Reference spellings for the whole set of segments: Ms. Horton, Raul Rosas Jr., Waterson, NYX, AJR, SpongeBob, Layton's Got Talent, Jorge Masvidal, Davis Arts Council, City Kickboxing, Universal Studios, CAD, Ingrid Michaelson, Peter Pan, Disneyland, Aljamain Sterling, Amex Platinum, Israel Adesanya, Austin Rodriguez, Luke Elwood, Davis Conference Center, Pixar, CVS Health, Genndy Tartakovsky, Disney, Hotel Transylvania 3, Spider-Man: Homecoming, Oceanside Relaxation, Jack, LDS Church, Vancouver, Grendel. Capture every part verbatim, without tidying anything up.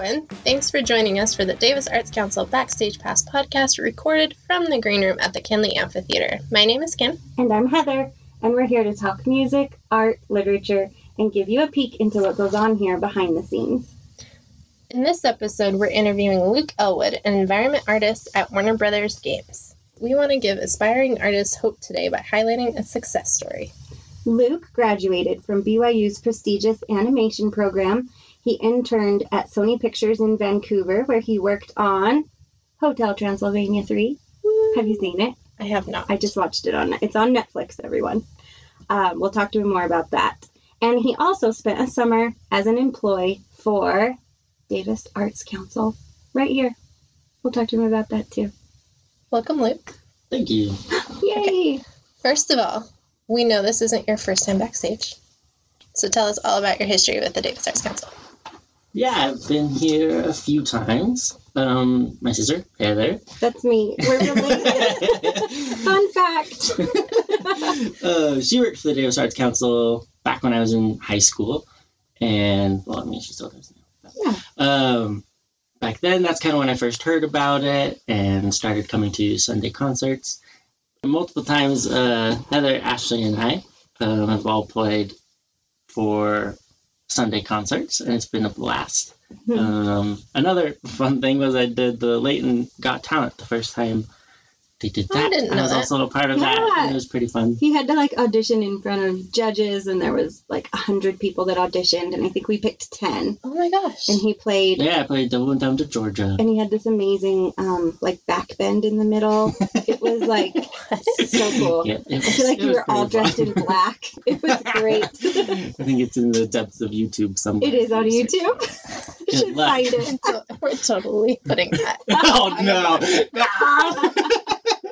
everyone. Thanks for joining us for the Davis Arts Council Backstage Pass podcast recorded from the green room at the Kenley Amphitheater. My name is Kim. And I'm Heather. And we're here to talk music, art, literature, and give you a peek into what goes on here behind the scenes. In this episode, we're interviewing Luke Elwood, an environment artist at Warner Brothers Games. We want to give aspiring artists hope today by highlighting a success story. Luke graduated from B Y U's prestigious animation program. He interned at Sony Pictures in Vancouver, where he worked on Hotel Transylvania three. Woo. Have you seen it? I have not. I just watched it on, it's on Netflix, everyone. Um, we'll talk to him more about that. And he also spent a summer as an employee for Davis Arts Council, right here. We'll talk to him about that too. Welcome, Luke. Thank you. Yay! Okay. First of all, we know this isn't your first time backstage, so tell us all about your history with the Davis Arts Council. Yeah, I've been here a few times. Um, my sister, Heather. That's me. We're related. Fun fact. uh, she worked for the Davis Arts Council back when I was in high school. And, well, I mean, she still does now. Yeah. Um, back then, that's kind of when I first heard about it and started coming to Sunday concerts. Multiple times, uh, Heather, Ashley, and I um, have all played for Sunday concerts, and it's been a blast. Mm-hmm. Um, another fun thing was I did the Layton's Got Talent the first time they did that. I didn't know I was that. also a part of yeah. that, and it was pretty fun. He had to like audition in front of judges, and there was like a hundred people that auditioned, and I think we picked ten. Oh my gosh! And he played. Yeah, I played Double and Down to Georgia. And he had this amazing um like back bend in the middle. It was like so cool. Yeah, was, I feel like we were all dressed fun. in black. It was great. I think it's in the depths of YouTube somewhere. It is on YouTube. You should luck. find it. So, we're totally putting that. Oh no! No.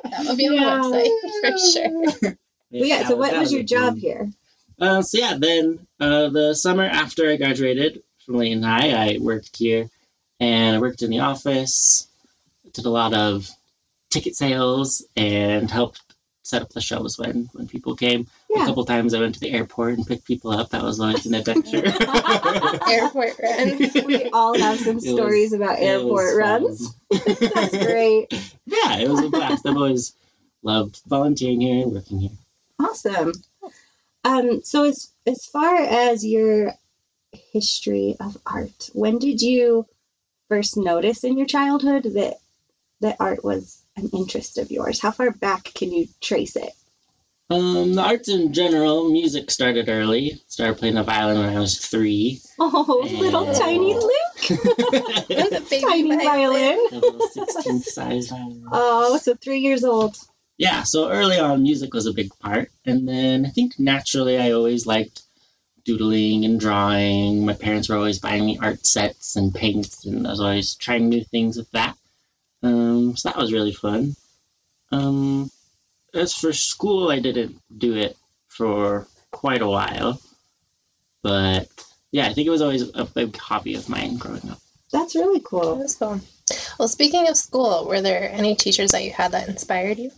That will be on yeah. the website for sure. Yeah, yeah so what was your job fun. here? Uh, so yeah, then uh, the summer after I graduated from Lane High, I worked here, and I worked in the office, did a lot of ticket sales, and helped set up the shows when, when people came. Yeah. A couple times I went to the airport and picked people up. That was always an adventure. Airport runs. We all have some stories was, about airport runs. That's great. Yeah, it was a blast. I've always loved volunteering here and working here. Awesome. Um, so as as far as your history of art, when did you first notice in your childhood that that art was an interest of yours? How far back can you trace it? Um, the arts in general, music started early. Started playing the violin when I was three. Oh, and... little tiny Luke! Tiny violin. A little sixteenth size violin. Oh, so three years old. Yeah, so early on, music was a big part. And then I think naturally I always liked doodling and drawing. My parents were always buying me art sets and paints, and I was always trying new things with that. Um, so that was really fun. Um... As for school, I didn't do it for quite a while, but yeah, I think it was always a big hobby of mine growing up. That's really cool. That's cool. Well, speaking of school, were there any teachers that you had that inspired you?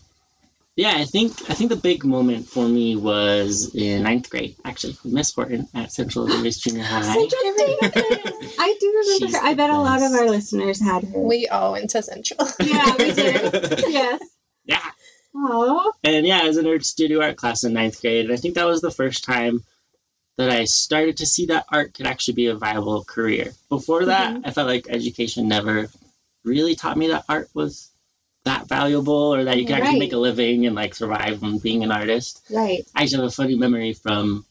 Yeah, I think I think the big moment for me was in ninth grade, actually, Miz Horton at Central Junior High. Central Davis! I do remember She's her. I bet best. a lot of our listeners had her. We all went to Central. Yeah, we did. Yes. Yeah. Aww. And yeah, I was in her studio art class in ninth grade, and I think that was the first time that I started to see that art could actually be a viable career. Before that, mm-hmm. I felt like education never really taught me that art was that valuable, or that you could right. actually make a living and like survive from being an artist. Right. I actually have a funny memory from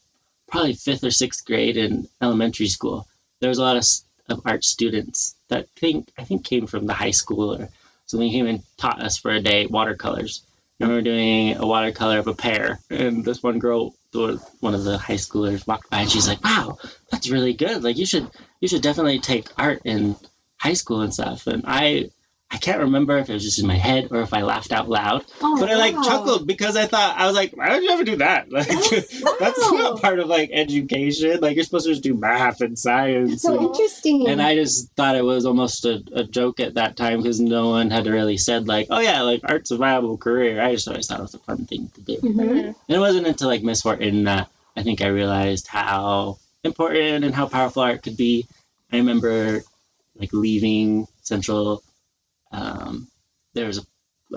probably fifth or sixth grade in elementary school. There was a lot of, of art students that think I think came from the high school or something, came and taught us for a day watercolors. I remember doing a watercolor of a pear, and this one girl, one of the high schoolers, walked by, and she's like, "Wow, that's really good! Like you should, you should definitely take art in high school and stuff." And I, I can't remember if it was just in my head or if I laughed out loud, oh, but I like wow. chuckled because I thought I was like, "Why would you ever do that? Like that's, wow. that's not part of like education. Like you're supposed to just do math and science." That's so and, interesting. And I just thought it was almost a, a joke at that time because no one had really said like, "Oh yeah, like art's a viable career." I just always thought it was a fun thing to do. Mm-hmm. And it wasn't until like Miz Horton that I think I realized how important and how powerful art could be. I remember like leaving Central, um, there was a,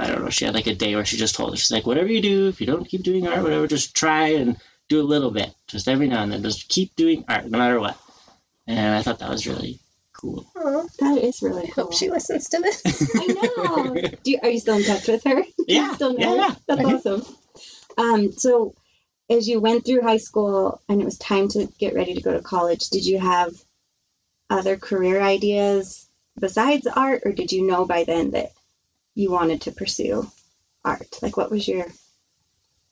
I don't know, she had like a day where she just told us, she's like, whatever you do, if you don't keep doing art, whatever, just try and do a little bit, just every now and then, just keep doing art no matter what. And I thought that was really cool. Oh, that is really cool. I hope she listens to this. I know. Do you, are you still in touch with her? Yeah. Still yeah, yeah. That's okay. Awesome. Um, so as you went through high school and it was time to get ready to go to college, did you have other career ideas besides art, or did you know by then that you wanted to pursue art? Like, what was your,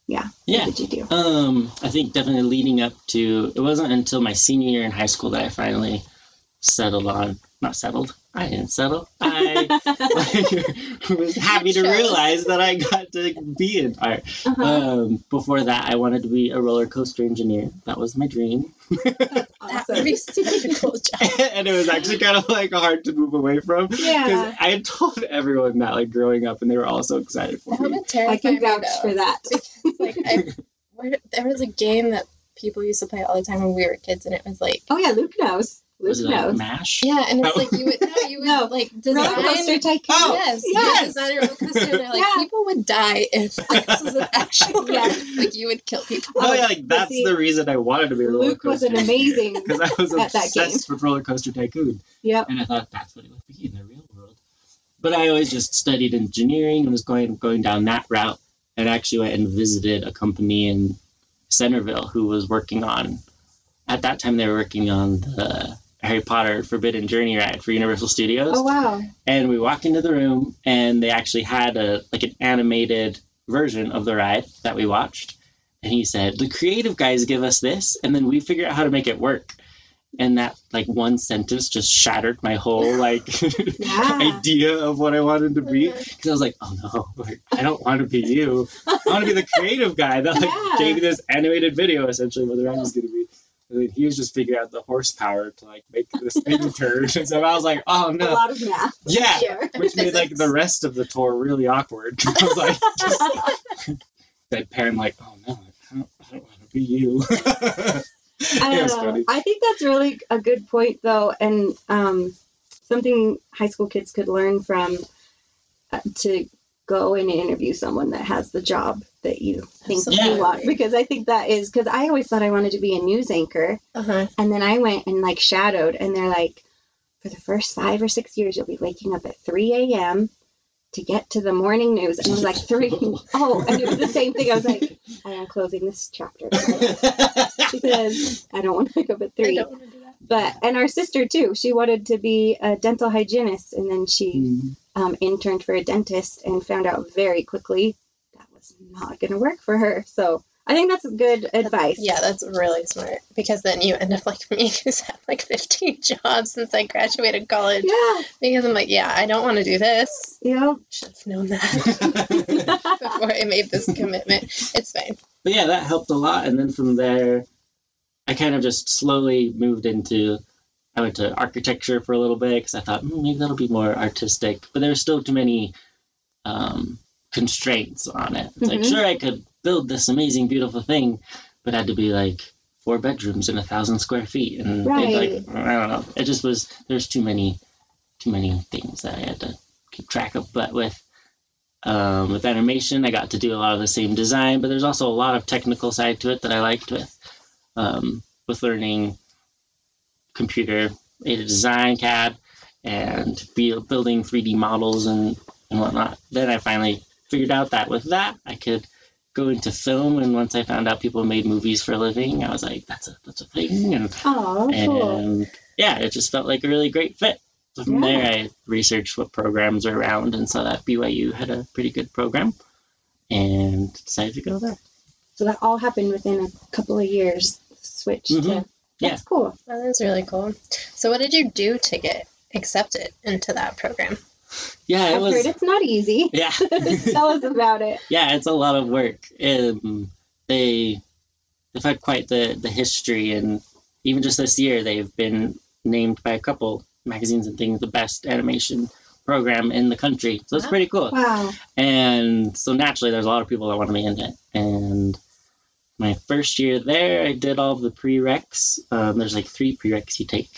yeah, yeah. what did you do? Um, I think definitely leading up to, it wasn't until my senior year in high school that I finally settled on, not settled, I didn't settle. I like, was happy to realize that I got to be in art. Uh-huh. Um, before that, I wanted to be a roller coaster engineer. That was my dream. That's awesome. And it was actually kind of like hard to move away from. Yeah. Because I had told everyone that, like growing up, and they were all so excited for me. I can vouch for that. Like, I, where, there was a game that people used to play all the time when we were kids, and it was like, oh yeah, Luke knows. Was it like MASH? Yeah, and it's oh. like you would no, you would no. like design Rollercoaster Tycoon. Oh, yes, yes. You design a rollercoaster, and they're like, yeah. people would die if this was an actual yeah. like you would kill people. Oh yeah, like that's see, the reason I wanted to be a roller Luke coaster. Luke was an amazing because I was obsessed with Rollercoaster Tycoon. Yeah, and I thought that's what it would be in the real world. But I always just studied engineering and was going going down that route, and actually went and visited a company in Centerville who was working on. At that time, they were working on the Harry Potter Forbidden Journey ride for Universal Studios. Oh, wow. And we walked into the room, and they actually had a like an animated version of the ride that we watched. And he said, the creative guys give us this, and then we figure out how to make it work. And that, like, one sentence just shattered my whole, like, yeah. idea of what I wanted to be. Because I was like, oh, no, like, I don't want to be you. I want to be the creative guy that, like, yeah. gave me this animated video, essentially, what the ride was going to be. I mean, he was just figuring out the horsepower to like make this thing turn. And so I was like, oh no. A lot of math. Yeah. Here. Which made like the rest of the tour really awkward. I was like, just that parent like, oh no, I don't, I don't want to be you. I don't know. Funny. I think that's really a good point though. And um, something high school kids could learn from uh, to go and interview someone that has the job that you think yeah. you want, because I think that is because I always thought I wanted to be a news anchor, uh-huh. and then I went and like shadowed, and they're like, for the first five or six years, you'll be waking up at three a.m. to get to the morning news, and it was like three. Oh, and it was the same thing. I was like, I am closing this chapter because I don't want to wake up at three. I don't want to do that. But and our sister too, she wanted to be a dental hygienist, and then she. Mm-hmm. Um, interned for a dentist and found out very quickly that was not going to work for her. So I think that's good advice. Yeah, that's really smart, because then you end up like me, who's had like fifteen jobs since I graduated college. Yeah. Because I'm like, yeah, I don't want to do this. Yeah. Should have known that before I made this commitment. It's fine. But yeah, that helped a lot. And then from there, I kind of just slowly moved into. I went to architecture for a little bit because I thought mm, maybe that'll be more artistic, but there were still too many um, constraints on it. It's mm-hmm. like, sure, I could build this amazing, beautiful thing, but it had to be like four bedrooms and a thousand square feet, and right. like I don't know. It just was there's too many, too many things that I had to keep track of. But with um, with animation, I got to do a lot of the same design, but there's also a lot of technical side to it that I liked with um, with learning. Computer aided design, C A D, and build, building three D models and, and whatnot. Then I finally figured out that with that, I could go into film. And once I found out people made movies for a living, I was like, that's a that's a thing. And, oh, and cool. yeah, it just felt like a really great fit. So from yeah. there, I researched what programs are around and saw that B Y U had a pretty good program and decided to go there. So that all happened within a couple of years, switch mm-hmm. to... That's yeah. cool. That is really cool. So what did you do to get accepted into that program? Yeah, it I've was... heard it's not easy. Yeah. Tell us about it. Yeah, it's a lot of work. Um, they, they've had quite the, the history, and even just this year, they've been named by a couple magazines and things the best animation program in the country. So it's wow. pretty cool. Wow. And so naturally, there's a lot of people that want to be in it, and... My first year there, I did all the prereqs. Um, there's like three prereqs you take.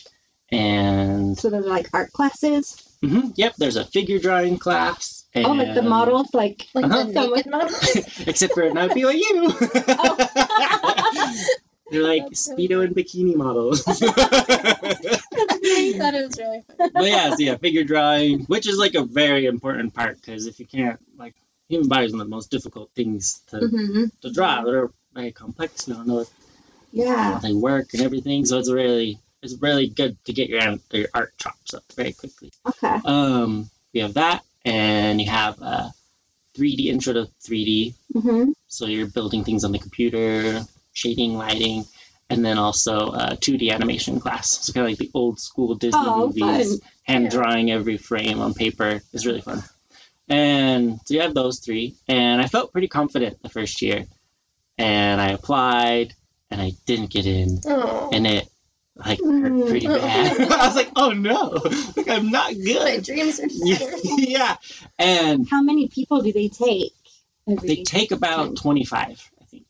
And so there's like art classes. Mm-hmm. Yep, there's a figure drawing class. And... Oh, like the models, like like uh-huh. the naked models. Except for not B Y U. Oh. They're like That's Speedo so and bikini models. I thought it was really funny. But yeah, so yeah, figure drawing, which is like a very important part, because if you can't, like, human body is one of the most difficult things to mm-hmm. to draw. They're very complex. You don't know yeah. how they work and everything. So it's really it's really good to get your your art chops up very quickly. Okay. Um, we have that, and you have a three D intro to three D. Mm-hmm. So you're building things on the computer, shading, lighting, and then also a two D animation class. So kind of like the old school Disney oh, movies, fun. hand yeah. drawing every frame on paper is really fun. And so you have those three, and I felt pretty confident the first year, and I applied, and I didn't get in, oh. and it like hurt pretty bad. I was like, oh no, like I'm not good. My dreams are shattered. Yeah, and how many people do they take? They take about time? twenty-five.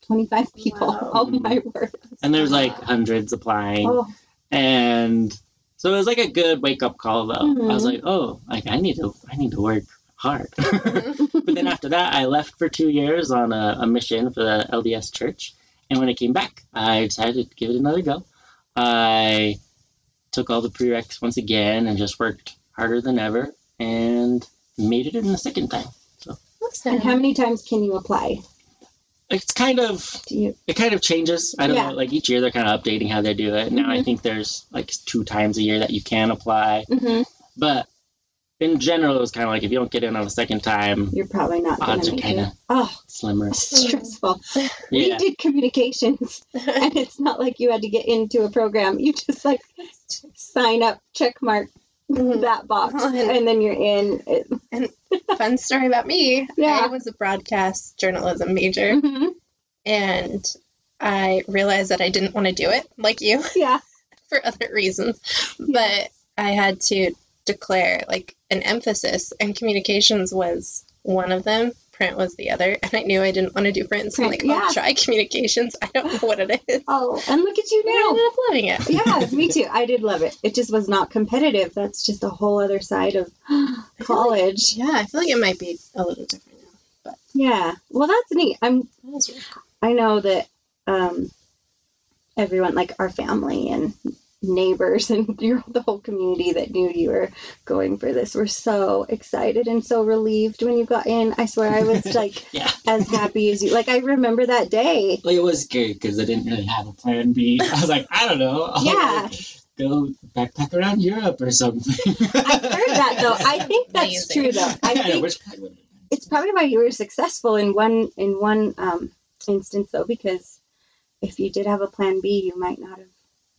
twenty-five people. Wow. Oh my word. And there's like hundreds applying. Oh. And so it was like a good wake up call though. Mm-hmm. I was like, oh, like I need to I need to work hard. But then after that I left for two years on a, a mission for the L D S Church. And when I came back, I decided to give it another go. I took all the prereqs once again and just worked harder than ever and made it in the second time. So awesome. And how many times can you apply? It's kind of, it kind of changes. I don't yeah. know, like each year they're kind of updating how they do it. Now mm-hmm. I think there's like two times a year that you can apply. Mm-hmm. But in general, it was kind of like if you don't get in on a second time, you're probably not odds are kind of oh, slimmer. It's stressful. Yeah. We did communications and it's not like you had to get into a program. You just like sign up, check mark mm-hmm. that box oh, and, and then you're in. It, and fun story about me, yeah. I was a broadcast journalism major, mm-hmm. and I realized that I didn't want to do it, like you, yeah, for other reasons, but I had to declare, like, an emphasis, and communications was one of them, print was the other, and I knew I didn't want to do print, so I'm like, yeah. I'll try communications, I don't know what it is. Oh, and look at you now. I ended up loving it. Yeah, me too. I did love it. It just was not competitive. That's just a whole other side of college. I feel like, yeah, I feel like it might be a little different now. But yeah, well, that's neat. I'm, that was really cool. I know that um, everyone, like our family and neighbors and your, the whole community that knew you were going for this were so excited and so relieved when you got in. I swear I was like yeah. as happy as you. Like I remember that day. Well, it was good because I didn't really have a plan B. I was like, I don't know. I'll yeah. like go backpack around Europe or something. I've heard that though. I think that's Amazing. true though. I yeah, think I it's probably why you were successful in one in one um, instance though, because if you did have a plan B, you might not have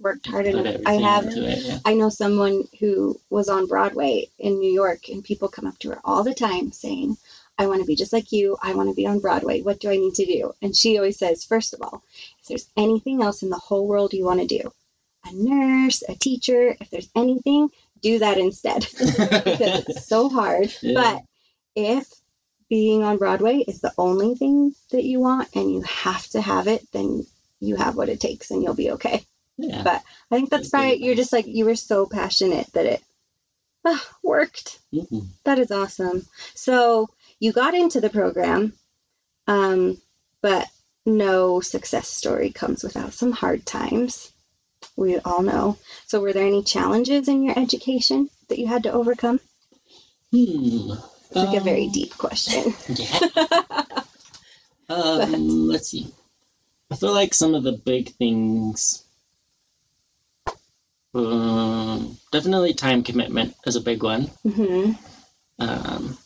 worked hard enough. I have it, yeah. I know someone who was on Broadway in New York, and people come up to her all the time saying, I want to be just like you, I want to be on Broadway, what do I need to do? And she always says, first of all, if there's anything else in the whole world you want to do, a nurse, a teacher, if there's anything, do that instead. Because it's so hard. Yeah. But if being on Broadway is the only thing that you want and you have to have it, then you have what it takes and you'll be okay. Yeah. But I think that's probably, you're just like, you were so passionate that it uh, worked. Mm-hmm. That is awesome. So you got into the program, um, but no success story comes without some hard times. We all know. So were there any challenges in your education that you had to overcome? Hmm. It's like um, a very deep question. Yeah. um, let's see. I feel like some of the big things... Um, definitely time commitment is a big one. Mm-hmm. Um,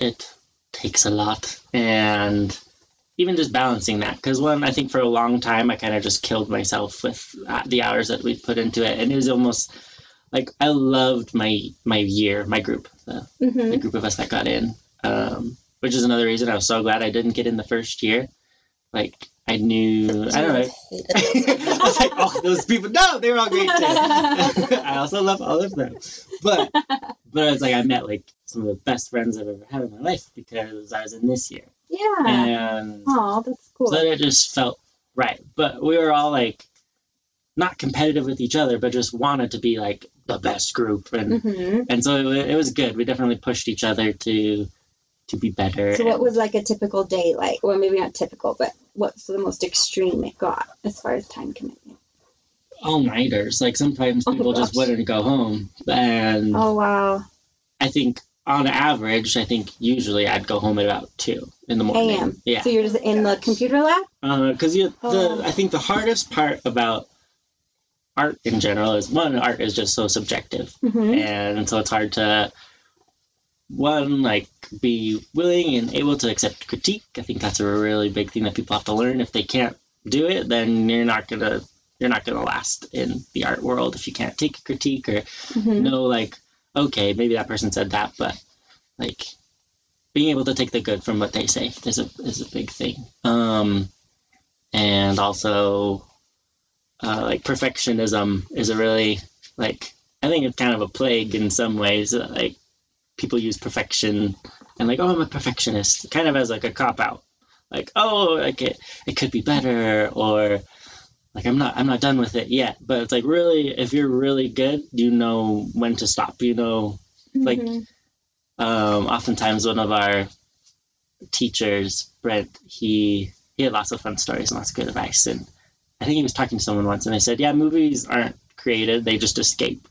it takes a lot. And even just balancing that. Because one, I think for a long time, I kind of just killed myself with the hours that we put into it. And it was almost like I loved my, my year, my group, the, mm-hmm. the group of us that got in, um, which is another reason I was so glad I didn't get in the first year. Like, I knew, I don't know. I was like, oh, those people, no, they were all great too. I also love all of them. But, but it's like, I met like some of the best friends I've ever had in my life because I was in this year. Yeah. And oh, that's cool. So it just felt right. But we were all like, not competitive with each other, but just wanted to be like the best group, and mm-hmm. and so it, it was good. We definitely pushed each other to to be better. So what was like a typical day like? Well, maybe not typical, but what's the most extreme it got as far as time commitment? All-nighters. Like sometimes people oh, just wouldn't go home. And oh wow. I think on average, I think usually I'd go home at about two in the morning. A M Yeah. So you're just in the computer lab? Uh, because you oh. the I think the hardest part about art in general is one, art is just so subjective, mm-hmm. and so it's hard to one like be willing and able to accept critique. I think that's a really big thing that people have to learn. If they can't do it, then you're not gonna you're not gonna last in the art world if you can't take a critique or mm-hmm. know like, okay, maybe that person said that, but like being able to take the good from what they say is a is a big thing. Um, and also uh, like perfectionism is a really like I think it's kind of a plague in some ways. Like people use perfection and like, oh, I'm a perfectionist, kind of as like a cop out. Like, oh, like it it could be better, or like, I'm not, I'm not done with it yet. But it's like, really, if you're really good, you know when to stop, you know, mm-hmm. like, um, oftentimes one of our teachers, Brent, he, he had lots of fun stories and lots of good advice. And I think he was talking to someone once and I said, yeah, movies aren't created. They just escape.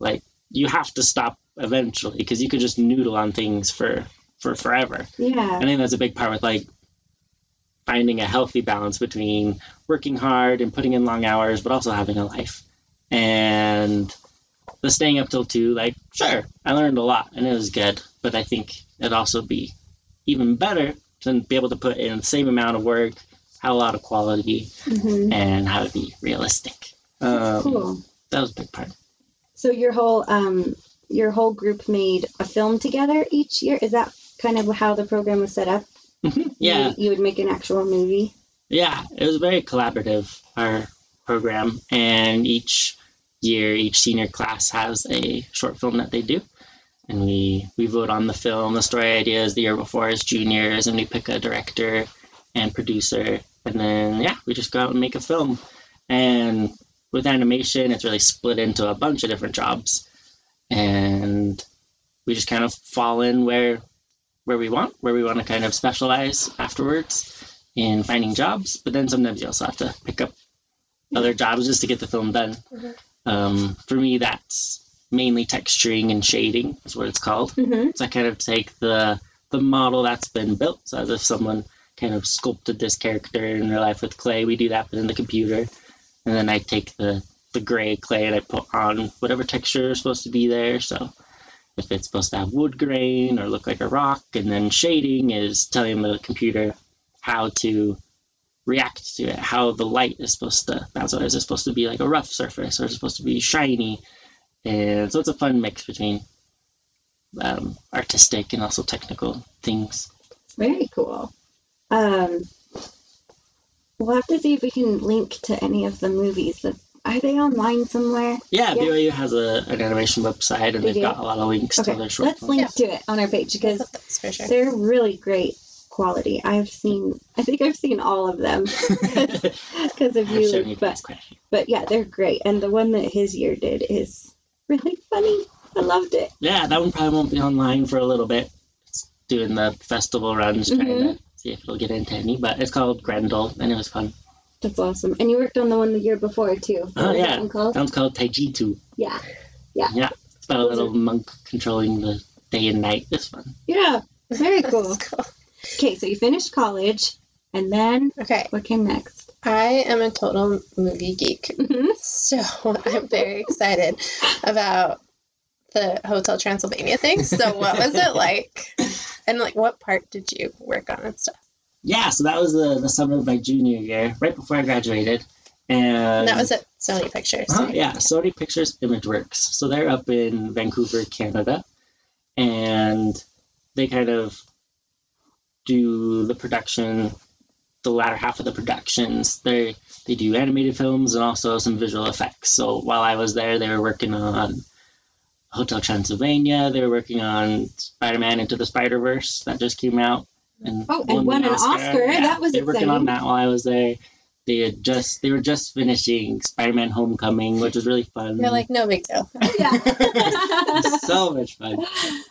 Like you have to stop eventually because you could just noodle on things for, for forever. Yeah. I think that's a big part with like, finding a healthy balance between working hard and putting in long hours, but also having a life. And the staying up till two, like, sure, I learned a lot and it was good, but I think it'd also be even better to be able to put in the same amount of work, have a lot of quality, mm-hmm. and how to be realistic. Um, cool. That was a big part. So your whole, um, your whole group made a film together each year? Is that kind of how the program was set up? Yeah, you, you would make an actual movie. Yeah, it was very collaborative, our program, and each year, each senior class has a short film that they do, and we we vote on the film, the story ideas the year before as juniors, and we pick a director and producer, and then yeah, we just go out and make a film. And with animation, it's really split into a bunch of different jobs, and we just kind of fall in where. where we want, where we want to kind of specialize afterwards in finding jobs. But then sometimes you also have to pick up other jobs just to get the film done. Mm-hmm. Um, for me, that's mainly texturing and shading is what it's called. Mm-hmm. So I kind of take the the model that's been built. So as if someone kind of sculpted this character in real life with clay, we do that, but in the computer. And then I take the, the gray clay and I put on whatever texture is supposed to be there. So if it's supposed to have wood grain or look like a rock, and then shading is telling the computer how to react to it, how the light is supposed to bounce on. Is it supposed to be like a rough surface, or is it supposed to be shiny? And so it's a fun mix between um, artistic and also technical things. Very cool. Um, we'll have to see if we can link to any of the movies that Are they online somewhere? Yeah, yeah. B Y U has a, an animation website, and they they've do. got a lot of links okay. to their short films. Let's ones. link to it on our page, because sure. they're really great quality. I've seen, I think I've seen all of them because of you. Sure but, but yeah, they're great. And the one that his year did is really funny. I loved it. Yeah, that one probably won't be online for a little bit. It's doing the festival runs, mm-hmm. trying to see if it'll get into any, but it's called Grendel, and it was fun. That's awesome. And you worked on the one the year before, too. Oh, what yeah. That one's called, called Taijitu. Yeah. Yeah. Yeah. It's about a little monk controlling the day and night. This one. Yeah. Very cool. cool. Okay, so you finished college, and then okay. what came next? I am a total movie geek, mm-hmm. so I'm very excited about the Hotel Transylvania thing. So what was it like? And, like, what part did you work on and stuff? Yeah, so that was the, the summer of my junior year, right before I graduated. And, and that was at Sony Pictures. Uh-huh, yeah, Sony Pictures Imageworks. So they're up in Vancouver, Canada. And they kind of do the production, the latter half of the productions. They they do animated films and also some visual effects. So while I was there, they were working on Hotel Transylvania. They were working on Spider-Man Into the Spider-Verse that just came out. And oh, and won an Oscar. Oscar. Yeah, that was exciting. They were working on that while I was there. They had just they were just finishing Spider-Man: Homecoming, which was really fun. They're like, no big deal. Yeah, so much fun.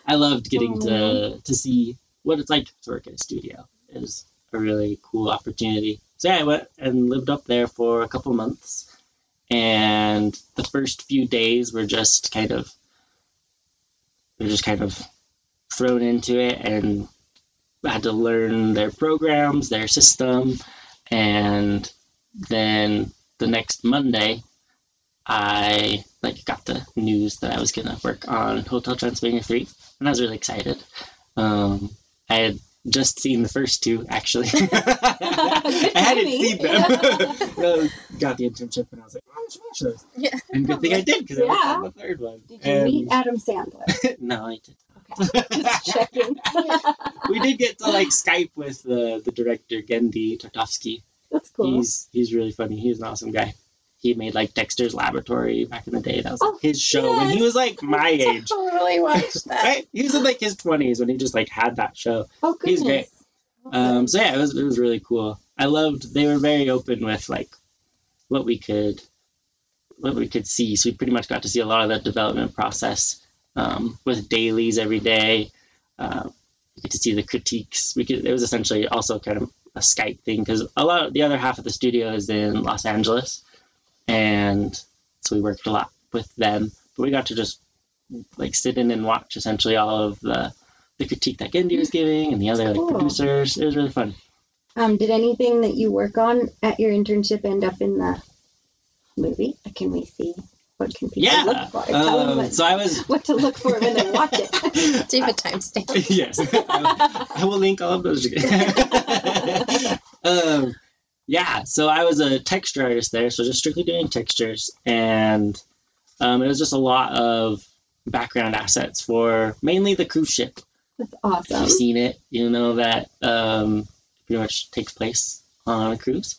I loved getting to to see what it's like to work at a studio. It was a really cool opportunity. So yeah, I went and lived up there for a couple months, and the first few days were just kind of we were just kind of thrown into it, and had to learn their programs, their system, and then the next Monday, I like got the news that I was gonna work on Hotel Transylvania three, and I was really excited. Um, I had just seen the first two, actually. I hadn't seen them. Yeah. Got the internship, and I was like, "Oh, I should watch those." Yeah. And good thing I did because yeah. I watched on the third one. Did you and... meet Adam Sandler? No, I did. Okay, just checking. We did get to like Skype with the the director Genndy Tartakovsky. That's cool. He's he's really funny. He's an awesome guy. He made like Dexter's Laboratory back in the day. That was like, oh, his show yes. when he was like my age. I totally watched that. Right? He was in like his twenties when he just like had that show. Oh, goodness. He's great. Um, so yeah, it was it was really cool. I loved. They were very open with like what we could what we could see. So we pretty much got to see a lot of that development process. Um, with dailies every day, uh, you get to see the critiques. We could, it was essentially also kind of a Skype thing because a lot of the other half of the studio is in Los Angeles, and so we worked a lot with them. But we got to just like sit in and watch essentially all of the, the critique that Genndy was giving and the other like, cool. producers. It was really fun. Um, did anything that you work on at your internship end up in the movie? Can we see? What can people yeah. look for? Tell um, them what, so I was... what to look for when they watch it. Do you have a timestamp? Yes. I, I will link all of those. um, yeah, so I was a texture artist there, so just strictly doing textures. And um, it was just a lot of background assets for mainly the cruise ship. That's awesome. If you've seen it, you know that um, pretty much takes place on a cruise.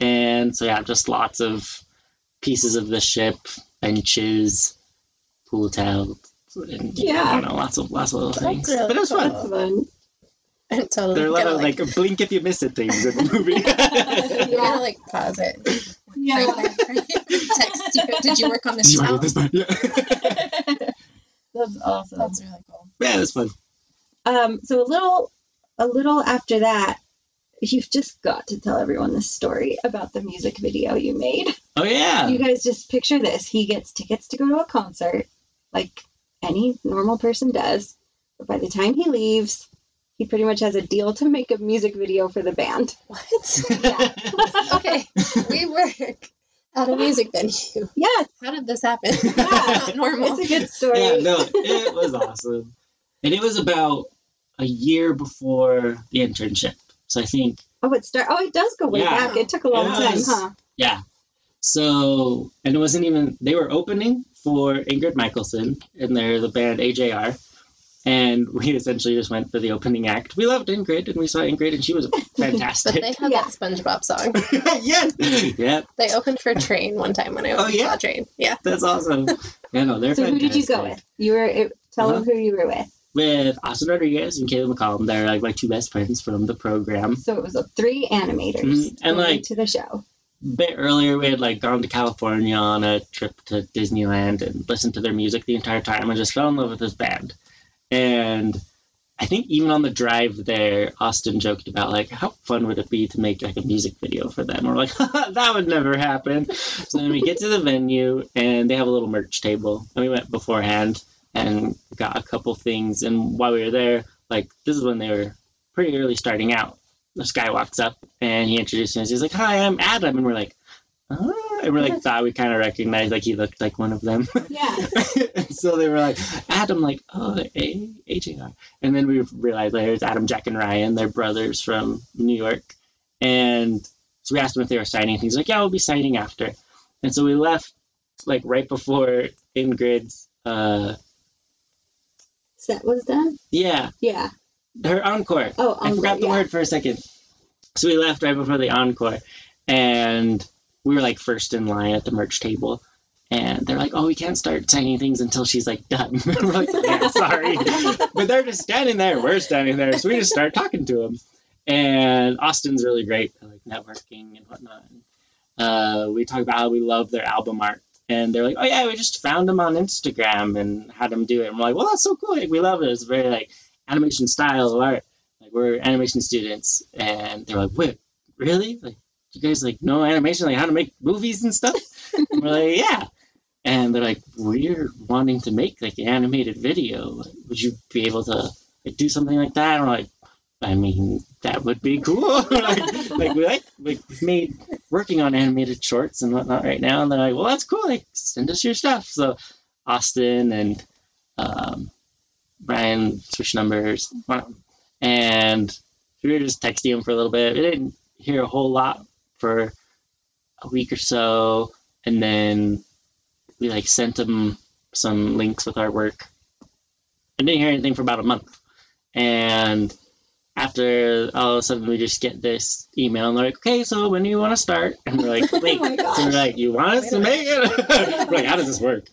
And so, yeah, just lots of pieces of the ship, benches, pool towels, and yeah. I don't know, lots of lots of little that's things. Really but it was fun. fun. Totally there are a lot of like, like blink if you miss it things in the movie. You gotta like pause it. Yeah. Text you. Did you work on this? Did you work on this part? Yeah. That's awesome. That's really cool. Yeah, that's fun. Um, so a little, a little after that, you've just got to tell everyone this story about the music video you made. Oh, yeah. You guys just picture this. He gets tickets to go to a concert like any normal person does. But by the time he leaves, he pretty much has a deal to make a music video for the band. What? Yeah. Okay. We work at a music venue. Yes. How did this happen? Yeah. It's not normal. It's a good story. Yeah, no, it was awesome. And it was about a year before the internship. So I think... Oh, it start. Oh, it does go way yeah. back. It took a long yeah, time, was, huh? Yeah. So, and it wasn't even... They were opening for Ingrid Michaelson, and they're the band A J R. And we essentially just went for the opening act. We loved Ingrid, and we saw Ingrid, and she was fantastic. But they had yeah. that SpongeBob song. Yes! Yep. They opened for Train one time when I oh, yeah? saw Train. Yeah. That's awesome. Yeah, no, they're so fantastic. So who did you go with? You were... It, tell uh-huh. them who you were with. With Austin Rodriguez and Caleb McCollum. They're like my two best friends from the program. So it was like three animators mm-hmm. and like to the show. A bit earlier, we had like gone to California on a trip to Disneyland and listened to their music the entire time and just fell in love with this band. And I think even on the drive there, Austin joked about like how fun would it be to make like a music video for them. We're like, that would never happen. So then we get to the venue and they have a little merch table, and we went beforehand and got a couple things. And while we were there, like, this is when they were pretty early starting out. This guy walks up, and he introduces us. He's like, hi, I'm Adam. And we're like, oh. And we're like, thought we kind of recognized, like, he looked like one of them. Yeah. And so they were like, Adam, like, oh, A J R. And then we realized later it's Adam, Jack, and Ryan. They're brothers from New York. And so we asked him if they were signing. He's like, yeah, we'll be signing after. And so we left, like, right before Ingrid's... Uh, set was done? Yeah. Yeah. Her encore. Oh, encore, I forgot the yeah. word for a second. So we left right before the encore, and we were like first in line at the merch table, and they're like, oh, we can't start signing things until she's like done. We're like, yeah, sorry. But they're just standing there. We're standing there. So we just start talking to them. And Austin's really great at like networking and whatnot. uh, we talk about how we love their album art. And they're like, oh, yeah, we just found them on Instagram and had them do it. And we're like, well, that's so cool. Like, we love it. It's very, like, animation style of art. Like, we're animation students. And they're like, wait, really? Like, you guys, like, know animation? Like, how to make movies and stuff? And we're like, yeah. And they're like, we're wanting to make, like, an animated video. Would you be able to, like, do something like that? And we're like, I mean, that would be cool. like, like, we like, like, made working on animated shorts and whatnot right now. And they're like, well, that's cool. Like, send us your stuff. So Austin and um, Brian switched numbers. And we were just texting him for a little bit. We didn't hear a whole lot for a week or so. And then we, like, sent him some links with our work. I didn't hear anything for about a month. And after all of a sudden we just get this email and they're like, okay, so when do you want to start? And we're like, wait. Oh, so we're like, you want us to make it? We're like, how does this work?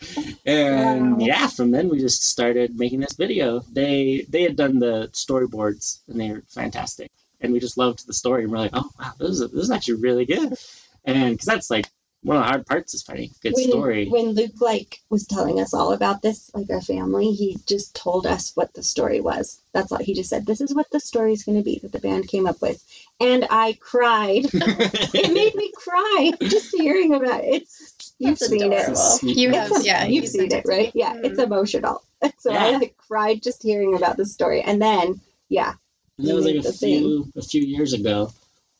And yeah. yeah, from then we just started making this video. They they had done the storyboards and they were fantastic. And we just loved the story. And we're like, oh, wow, this is, this is actually really good. And because that's like one of the hard parts is finding a good when, story. When Luke like was telling us all about this, like our family, he just told us what the story was. That's all. He just said, this is what the story is going to be that the band came up with. And I cried. It made me cry just hearing about it. It's, you've That's seen adorable. It. You have, it's, yeah. You've seen it, right? Yeah, mm-hmm. It's emotional. So yeah. I like, cried just hearing about the story. And then, yeah. And that was like a few, a few years ago,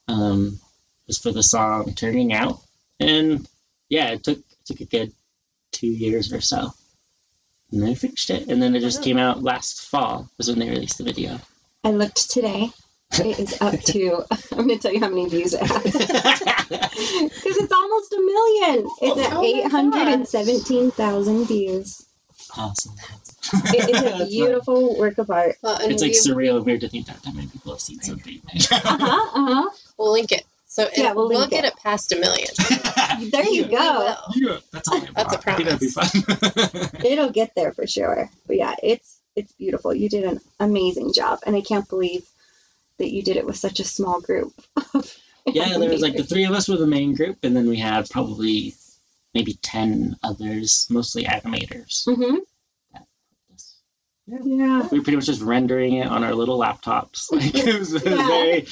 um, just for the song Turning Out. And yeah, it took it took a good two years or so, and then I finished it, and then it just came out last fall was when they released the video. I looked today; it is up to. I'm going to tell you how many views it has because it's almost a million. It's at oh eight hundred and seventeen thousand views. Awesome! It is a beautiful right. work of art. Well, it's like surreal and weird to think that that many people have seen something. uh huh. Uh huh. We'll link it. So yeah, it, we'll, we'll get it. it past a million. There you go. Yeah, that's all that's a promise. That'd be fun. It'll get there for sure. But yeah, it's it's beautiful. You did an amazing job, and I can't believe that you did it with such a small group. Yeah, there was like the three of us were the main group, and then we had probably maybe ten others, mostly animators. Mm-hmm. Yeah. yeah. We were pretty much just rendering it on our little laptops. Like it was very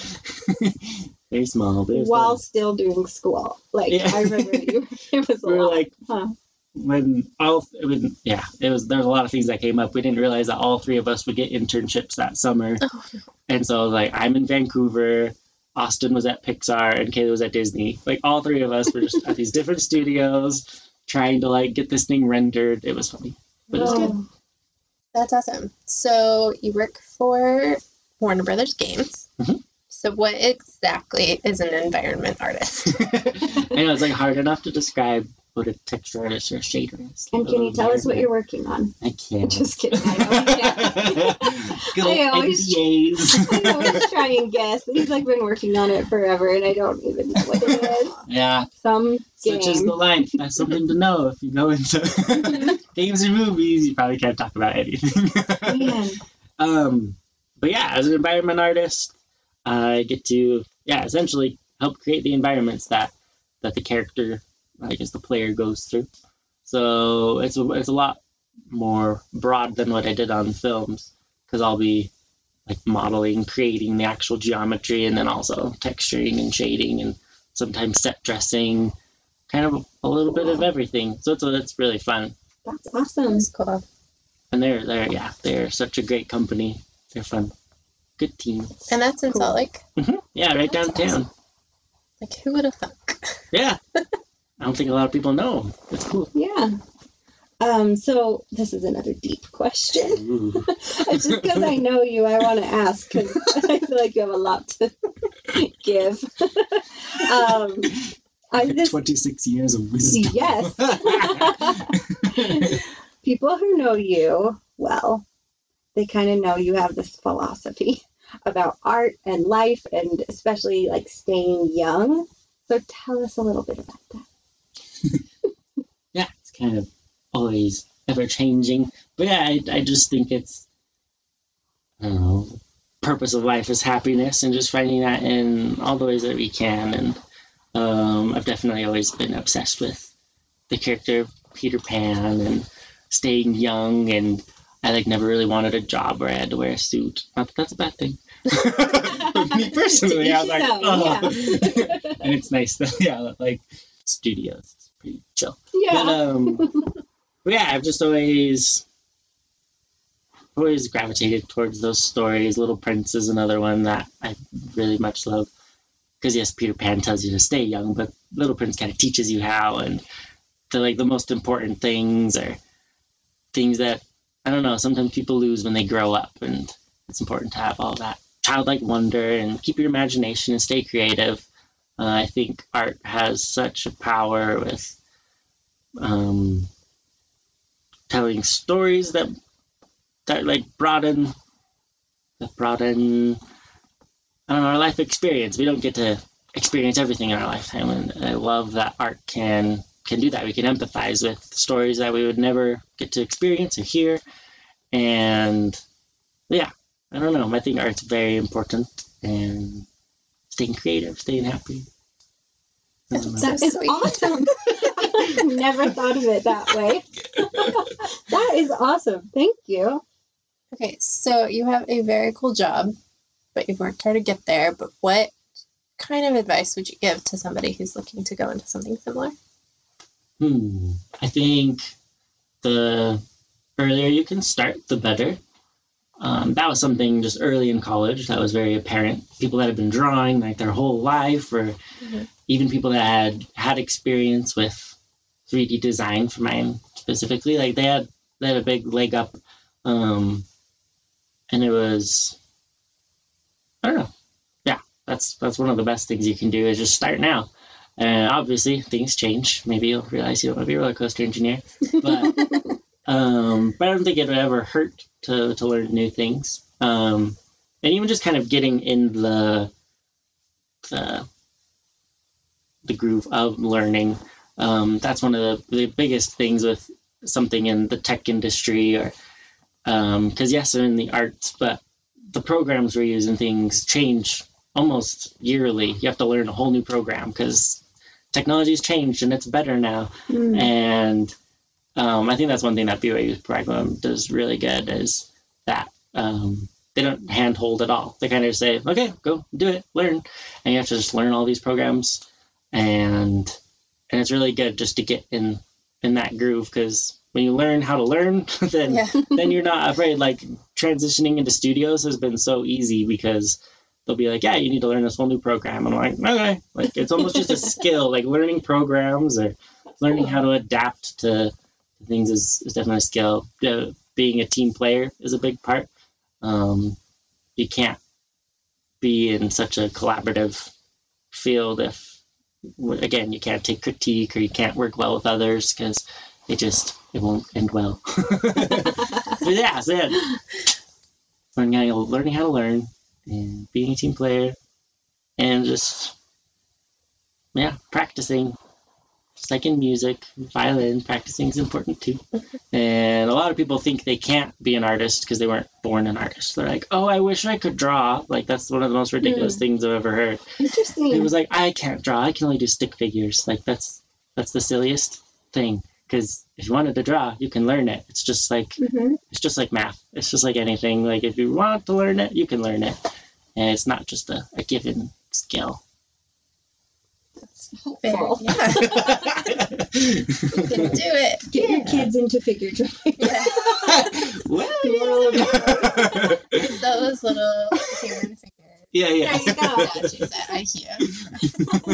very small. But it was While nice. still doing school. Like yeah. I remember you, it was a we were lot. Like huh. when all it was, yeah, it was there was a lot of things that came up. We didn't realize that all three of us would get internships that summer. Oh. And so like I'm in Vancouver, Austin was at Pixar, and Kayla was at Disney. Like all three of us were just at these different studios trying to like get this thing rendered. It was funny. But oh. it was good. That's awesome. So you work for Warner Brothers Games. Mm-hmm. So what exactly is an environment artist? I know, it's like hard enough to describe what a texture artist or a shader is. And can you tell us what you're working on? I can't. Just kidding. I don't Good old I always, N D As. I always try and guess. He's like been working on it forever and I don't even know what it is. Yeah. Some Such game. Is the life. That's something to know if you go into games or movies. You probably can't talk about anything. Man. Um, but yeah, as an environment artist, I get to yeah essentially help create the environments that that the character, I guess the player goes through. So it's a, it's a lot more broad than what I did on films because I'll be like modeling, creating the actual geometry, and then also texturing and shading and sometimes set dressing. Kind of a little cool. bit of everything, so it's that's really fun. That's awesome. It's cool. And they're they're yeah they're such a great company. They're fun, good team. And that's in cool. Salt Lake. Mm-hmm. Yeah, right that's downtown. Awesome. Like who would have thought? Yeah, I don't think a lot of people know. It's cool. Yeah. Um. So this is another deep question. Just because I know you, I want to ask because I feel like you have a lot to give. um. Just, twenty-six years of wisdom. Yes. People who know you well, they kind of know you have this philosophy about art and life and especially like staying young. So tell us a little bit about that. Yeah, it's kind of always ever changing. But yeah, I, I just think it's, I don't know, the purpose of life is happiness and just finding that in all the ways that we can. And Um, I've definitely always been obsessed with the character Peter Pan and staying young, and I like never really wanted a job where I had to wear a suit. Not that that's a bad thing. Me personally, I was like, oh. Yeah. And it's nice though. Yeah, like studios, it's pretty chill. Yeah. But, um, but yeah, I've just always, always gravitated towards those stories. Little Prince is another one that I really much love. Because yes, Peter Pan tells you to stay young, but Little Prince kind of teaches you how, and the like the most important things are things that, I don't know, sometimes people lose when they grow up, and it's important to have all that childlike wonder and keep your imagination and stay creative. Uh, I think art has such a power with um, telling stories that that like broaden, that broaden. I don't know, our life experience. We don't get to experience everything in our lifetime, and I love that art can can do that. We can empathize with stories that we would never get to experience or hear, and yeah, I don't know. I think art's very important, and staying creative, staying happy. That's is awesome. Never thought of it that way. That is awesome. Thank you. Okay, so you have a very cool job, but you've worked hard to get there. But what kind of advice would you give to somebody who's looking to go into something similar? Hmm. I think the earlier you can start, the better. Um, that was something just early in college that was very apparent. People that had been drawing like their whole life, or mm-hmm. even people that had had experience with three D design for mine specifically, like they had they had a big leg up, um, and it was, I don't know. Yeah, that's that's one of the best things you can do is just start now. And obviously things change. Maybe you'll realize you don't want to be a roller coaster engineer, but um, but I don't think it would ever hurt to to learn new things. Um, and even just kind of getting in the the the groove of learning. Um, that's one of the, the biggest things with something in the tech industry, or um, because yes, they're in the arts, but the programs we use and things change almost yearly. You have to learn a whole new program because technology's changed and it's better now. Mm. And um, I think that's one thing that B Y U's program does really good is that um, they don't handhold at all. They kind of say, okay, go do it, learn. And you have to just learn all these programs. And and it's really good just to get in, in that groove, because when you learn how to learn, then yeah. then you're not afraid. Like transitioning into studios has been so easy because they'll be like, yeah, you need to learn this whole new program. And I'm like, okay. Like it's almost just a skill. Like learning programs or learning how to adapt to things is, is definitely a skill. Uh, being a team player is a big part. Um, you can't be in such a collaborative field if, again, you can't take critique or you can't work well with others because it just, it won't end well. But yeah, so yeah. Learning how, to, learning how to learn and being a team player and just, yeah, practicing. Just like in music, violin, practicing is important too. And a lot of people think they can't be an artist because they weren't born an artist. They're like, oh, I wish I could draw. Like, that's one of the most ridiculous mm. things I've ever heard. Interesting. It was like, I can't draw. I can only do stick figures. Like, that's that's the silliest thing. Because if you wanted to draw, you can learn it. It's just like mm-hmm. it's just like math. It's just like anything. Like if you want to learn it, you can learn it, and it's not just a, a given skill. That's helpful. Yeah. You can do it. Get yeah. your kids into figure drawing. Yeah. Well, yeah. Those little human figures. Yeah, yeah. There you go. I hear.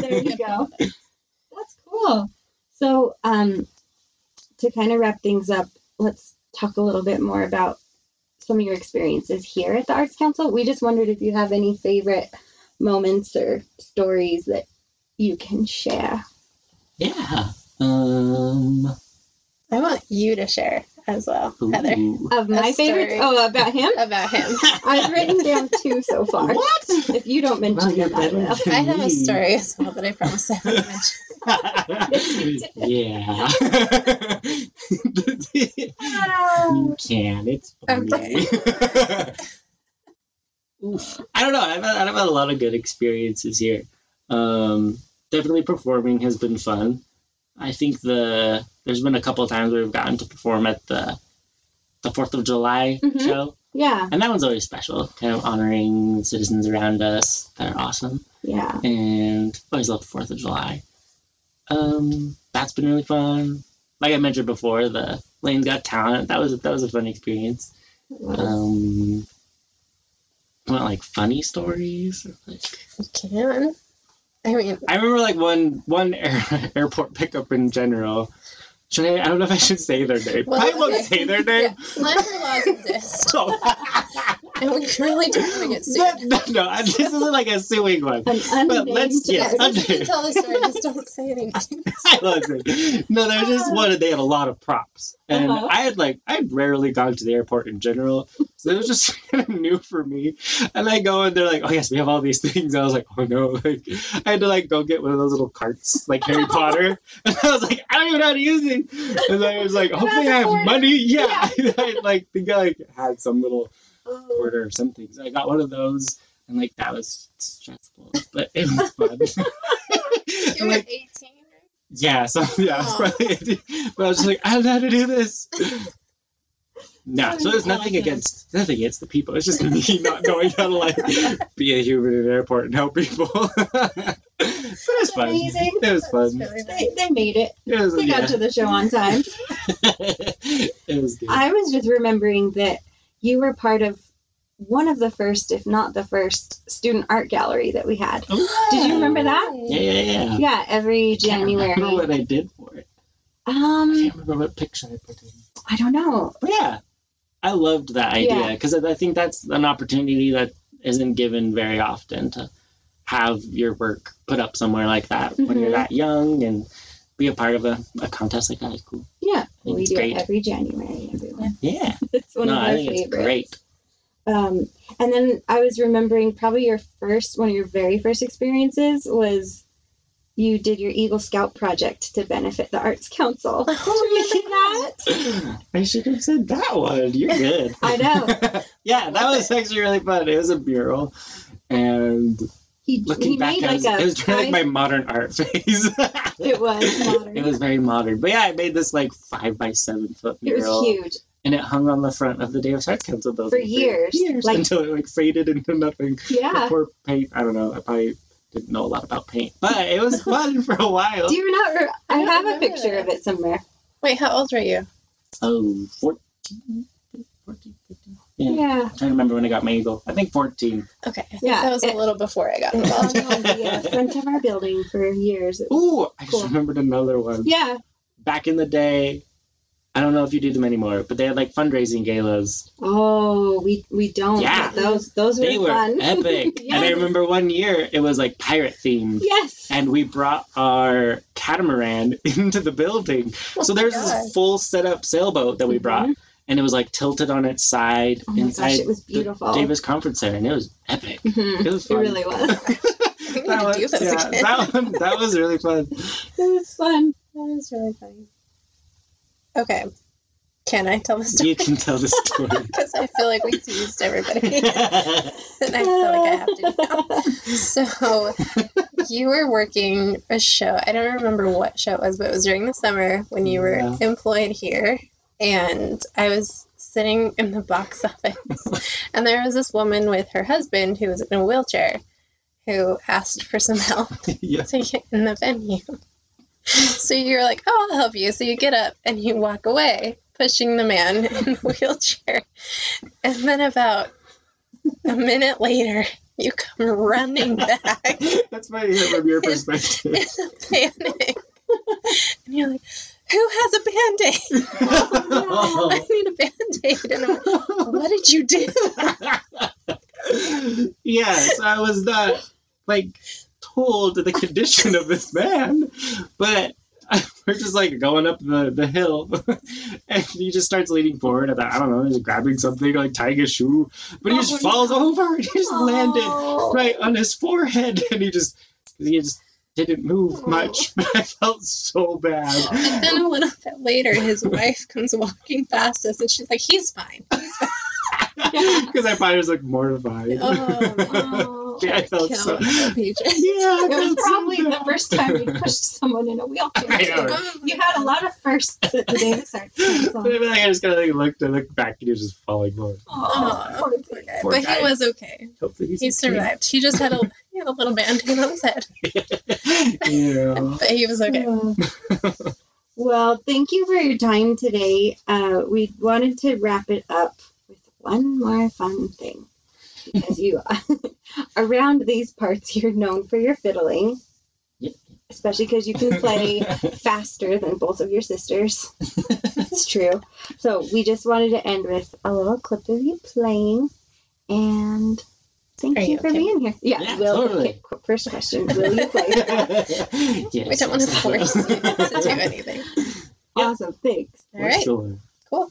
There you go. That's cool. So, um. to kind of wrap things up, let's talk a little bit more about some of your experiences here at the Arts Council. We just wondered if you have any favorite moments or stories that you can share. Yeah. Um, I want you to share as well, ooh. Heather. Of my favorite? Oh, about him? About him. I've written down two so far. What? If you don't mention well, them, I have a story as well, but I promise I haven't mentioned it. Yeah. You can. It's funny. Okay. Oof. I don't know. I've had, I've had a lot of good experiences here. Um, definitely performing has been fun. I think the there's been a couple of times where we've gotten to perform at the the fourth of July mm-hmm. show. Yeah. And that one's always special, kind of honoring citizens around us that are awesome. Yeah. And always love the fourth of July. Um, that's been really fun. Like I mentioned before, the Layton's Got Talent. That was that was a fun experience. Um, what, like, funny stories? Or like... You can. I mean... I remember, like, one one air, airport pickup in general. Should I, I don't know if I should say their name. Well, I won't okay. say their name. Yeah. Letter laws exist. And we're really doing it soon. No, no, no, this isn't like a suing one. An unnamed but let's, yes, unnamed. If you can tell the story, just don't say anything. I love it. No, there was just one, they had a lot of props. And uh-huh. I had like, I'd rarely gone to the airport in general. So it was just kind of new for me. And I go and they're like, oh yes, we have all these things. And I was like, oh no. Like, I had to like go get one of those little carts, like Harry Potter. And I was like, I don't even know how to use it. And I was like, hopefully I have quarter. money. Yeah. yeah. I, I like think I like had some little quarter or something. So I got one of those and like that was stressful, but it was fun. You were like, eighteen? Yeah, so yeah, oh. I was probably eighteen. But I was just like, I don't know how to do this. No, so there's nothing against nothing against the people. It's just me not knowing how to like be a human in an airport and help people. But it's fun. Amazing. It was that fun. Was really they, they made it. It was, they yeah. got to the show on time. It was good. I was just remembering that you were part of one of the first, if not the first, student art gallery that we had. Oh, did you remember that? Yeah, yeah, yeah. Yeah, every I January. I can't remember what I did for it. Um, I can't remember what picture I put in. I don't know. But yeah, I loved that idea because yeah. I think that's an opportunity that isn't given very often to have your work put up somewhere like that mm-hmm. when you're that young and be a part of a, a contest like that is cool. Yeah, we do great. It every January, everyone. Yeah. It's one no, of my I think favorites. It's great. Um, and then I was remembering probably your first, one of your very first experiences was you did your Eagle Scout project to benefit the Arts Council. Did you remember that? I should have said that one. You're good. I know. Yeah, that was actually really fun. It was a mural. And he, looking he back, made, I was, like a, it was really like my modern art phase. It was modern. It was very modern. But yeah, I made this like five by seven foot mural. It was huge. And it hung on the front of the Davis Arts Council building for years, for years like, until it like faded into nothing. Yeah. The poor paint. I don't know. I probably didn't know a lot about paint, but it was fun for a while. Do you not? Re- I, I have a picture that. of it somewhere. Wait, how old were you? Oh, fourteen, fifteen Yeah. yeah. I'm trying to remember when I got my Eagle. I think fourteen. Okay. I think yeah. That was it, a little before I got involved. Yeah. Front of our building for years. Ooh, I cool. just remembered another one. Yeah. Back in the day. I don't know if you do them anymore, but they had like fundraising galas. Oh, we we don't. Yeah, those those were, were fun. They were epic. Yes. And I remember one year it was like pirate themed. Yes. And we brought our catamaran into the building, oh so there's this full setup sailboat that we brought, mm-hmm. and it was like tilted on its side oh inside gosh, it was beautiful. The Davis Conference Center, and it was epic. Mm-hmm. It was fun. It really was. We need to do this yeah, again. That one that was really fun. It was fun. That was really funny. Okay. Can I tell the story? You can tell the story. Because I feel like we teased everybody. And I feel like I have to now. So you were working a show. I don't remember what show it was, but it was during the summer when you were yeah. employed here. And I was sitting in the box office. And there was this woman with her husband who was in a wheelchair who asked for some help yeah. to get in the venue. So you're like, oh, I'll help you. So you get up and you walk away, pushing the man in the wheelchair. And then about a minute later, you come running back. That's my from your perspective. It's a panic. And you're like, who has a Band-Aid? Oh, no, I need a Band-Aid. And I'm like, what did you do? Yes, I was not, like... cool to the condition of this man, but we're just like going up the, the hill and he just starts leaning forward. I thought, I don't know, he's grabbing something like tying his shoe, but he oh, just falls no. over and he just oh. landed right on his forehead and he just he just didn't move much, but I felt so bad. And then a little bit later his wife comes walking past us and she's like, he's fine, he's fine. Because I probably was like mortified. Oh, no. wheelchair. I thought so. Yeah, it was probably so the first time you pushed someone in a wheelchair. So you had a lot of firsts at the Davis Arts Council. I just kind of like, looked, I looked back and he was just falling over. Oh, poor poor guy. But guy. He was okay. Hopefully he's he survived. He just had a, he had a little band-aid on his head. Yeah. But he was okay. Yeah. Well, thank you for your time today. Uh, we wanted to wrap it up with one more fun thing. Because you, around these parts, you're known for your fiddling, especially because you can play faster than both of your sisters. It's true. So we just wanted to end with a little clip of you playing, and thank Are you, you okay? for being here. Yeah, yeah Will, totally. Okay, first question, will you play? Yes, we don't want to force you to do anything. Awesome, thanks. All right, sure. Cool.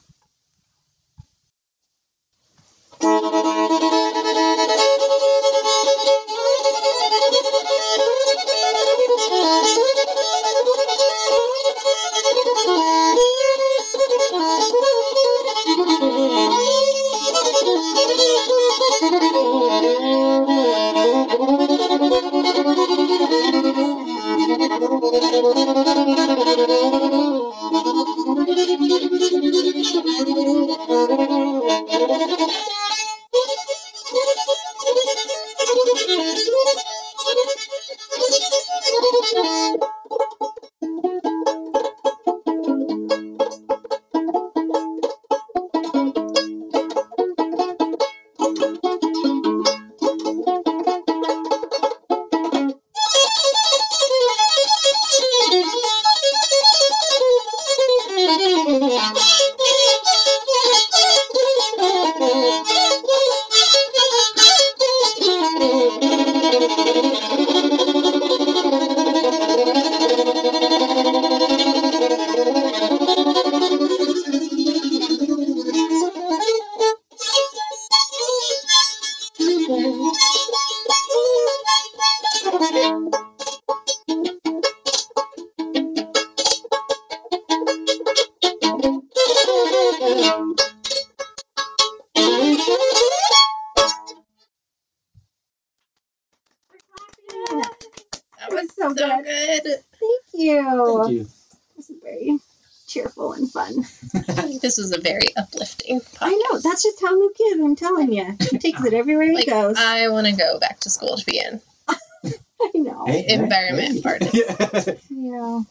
Was a very uplifting podcast. I know, that's just how Luke is, I'm telling you. He takes it everywhere like, he goes. I want to go back to school to be in. I know. Hey, environment hey. Part of it. Yeah.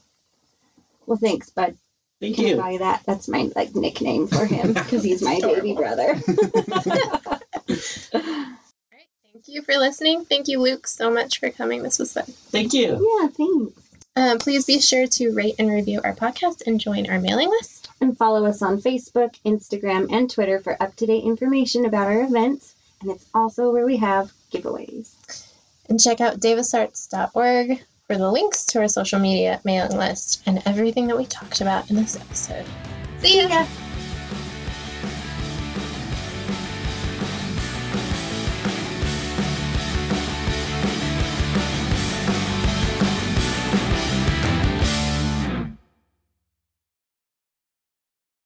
Well, thanks, bud. Thank Can you. I buy that? That's my like nickname for him because he's my baby brother. All right, thank you for listening. Thank you, Luke, so much for coming. This was fun. Thank you. Yeah, thanks. Um, please be sure to rate and review our podcast and join our mailing list. And follow us on Facebook, Instagram, and Twitter for up-to-date information about our events. And it's also where we have giveaways. And check out davis arts dot org for the links to our social media, mailing list, and everything that we talked about in this episode. See ya! See ya.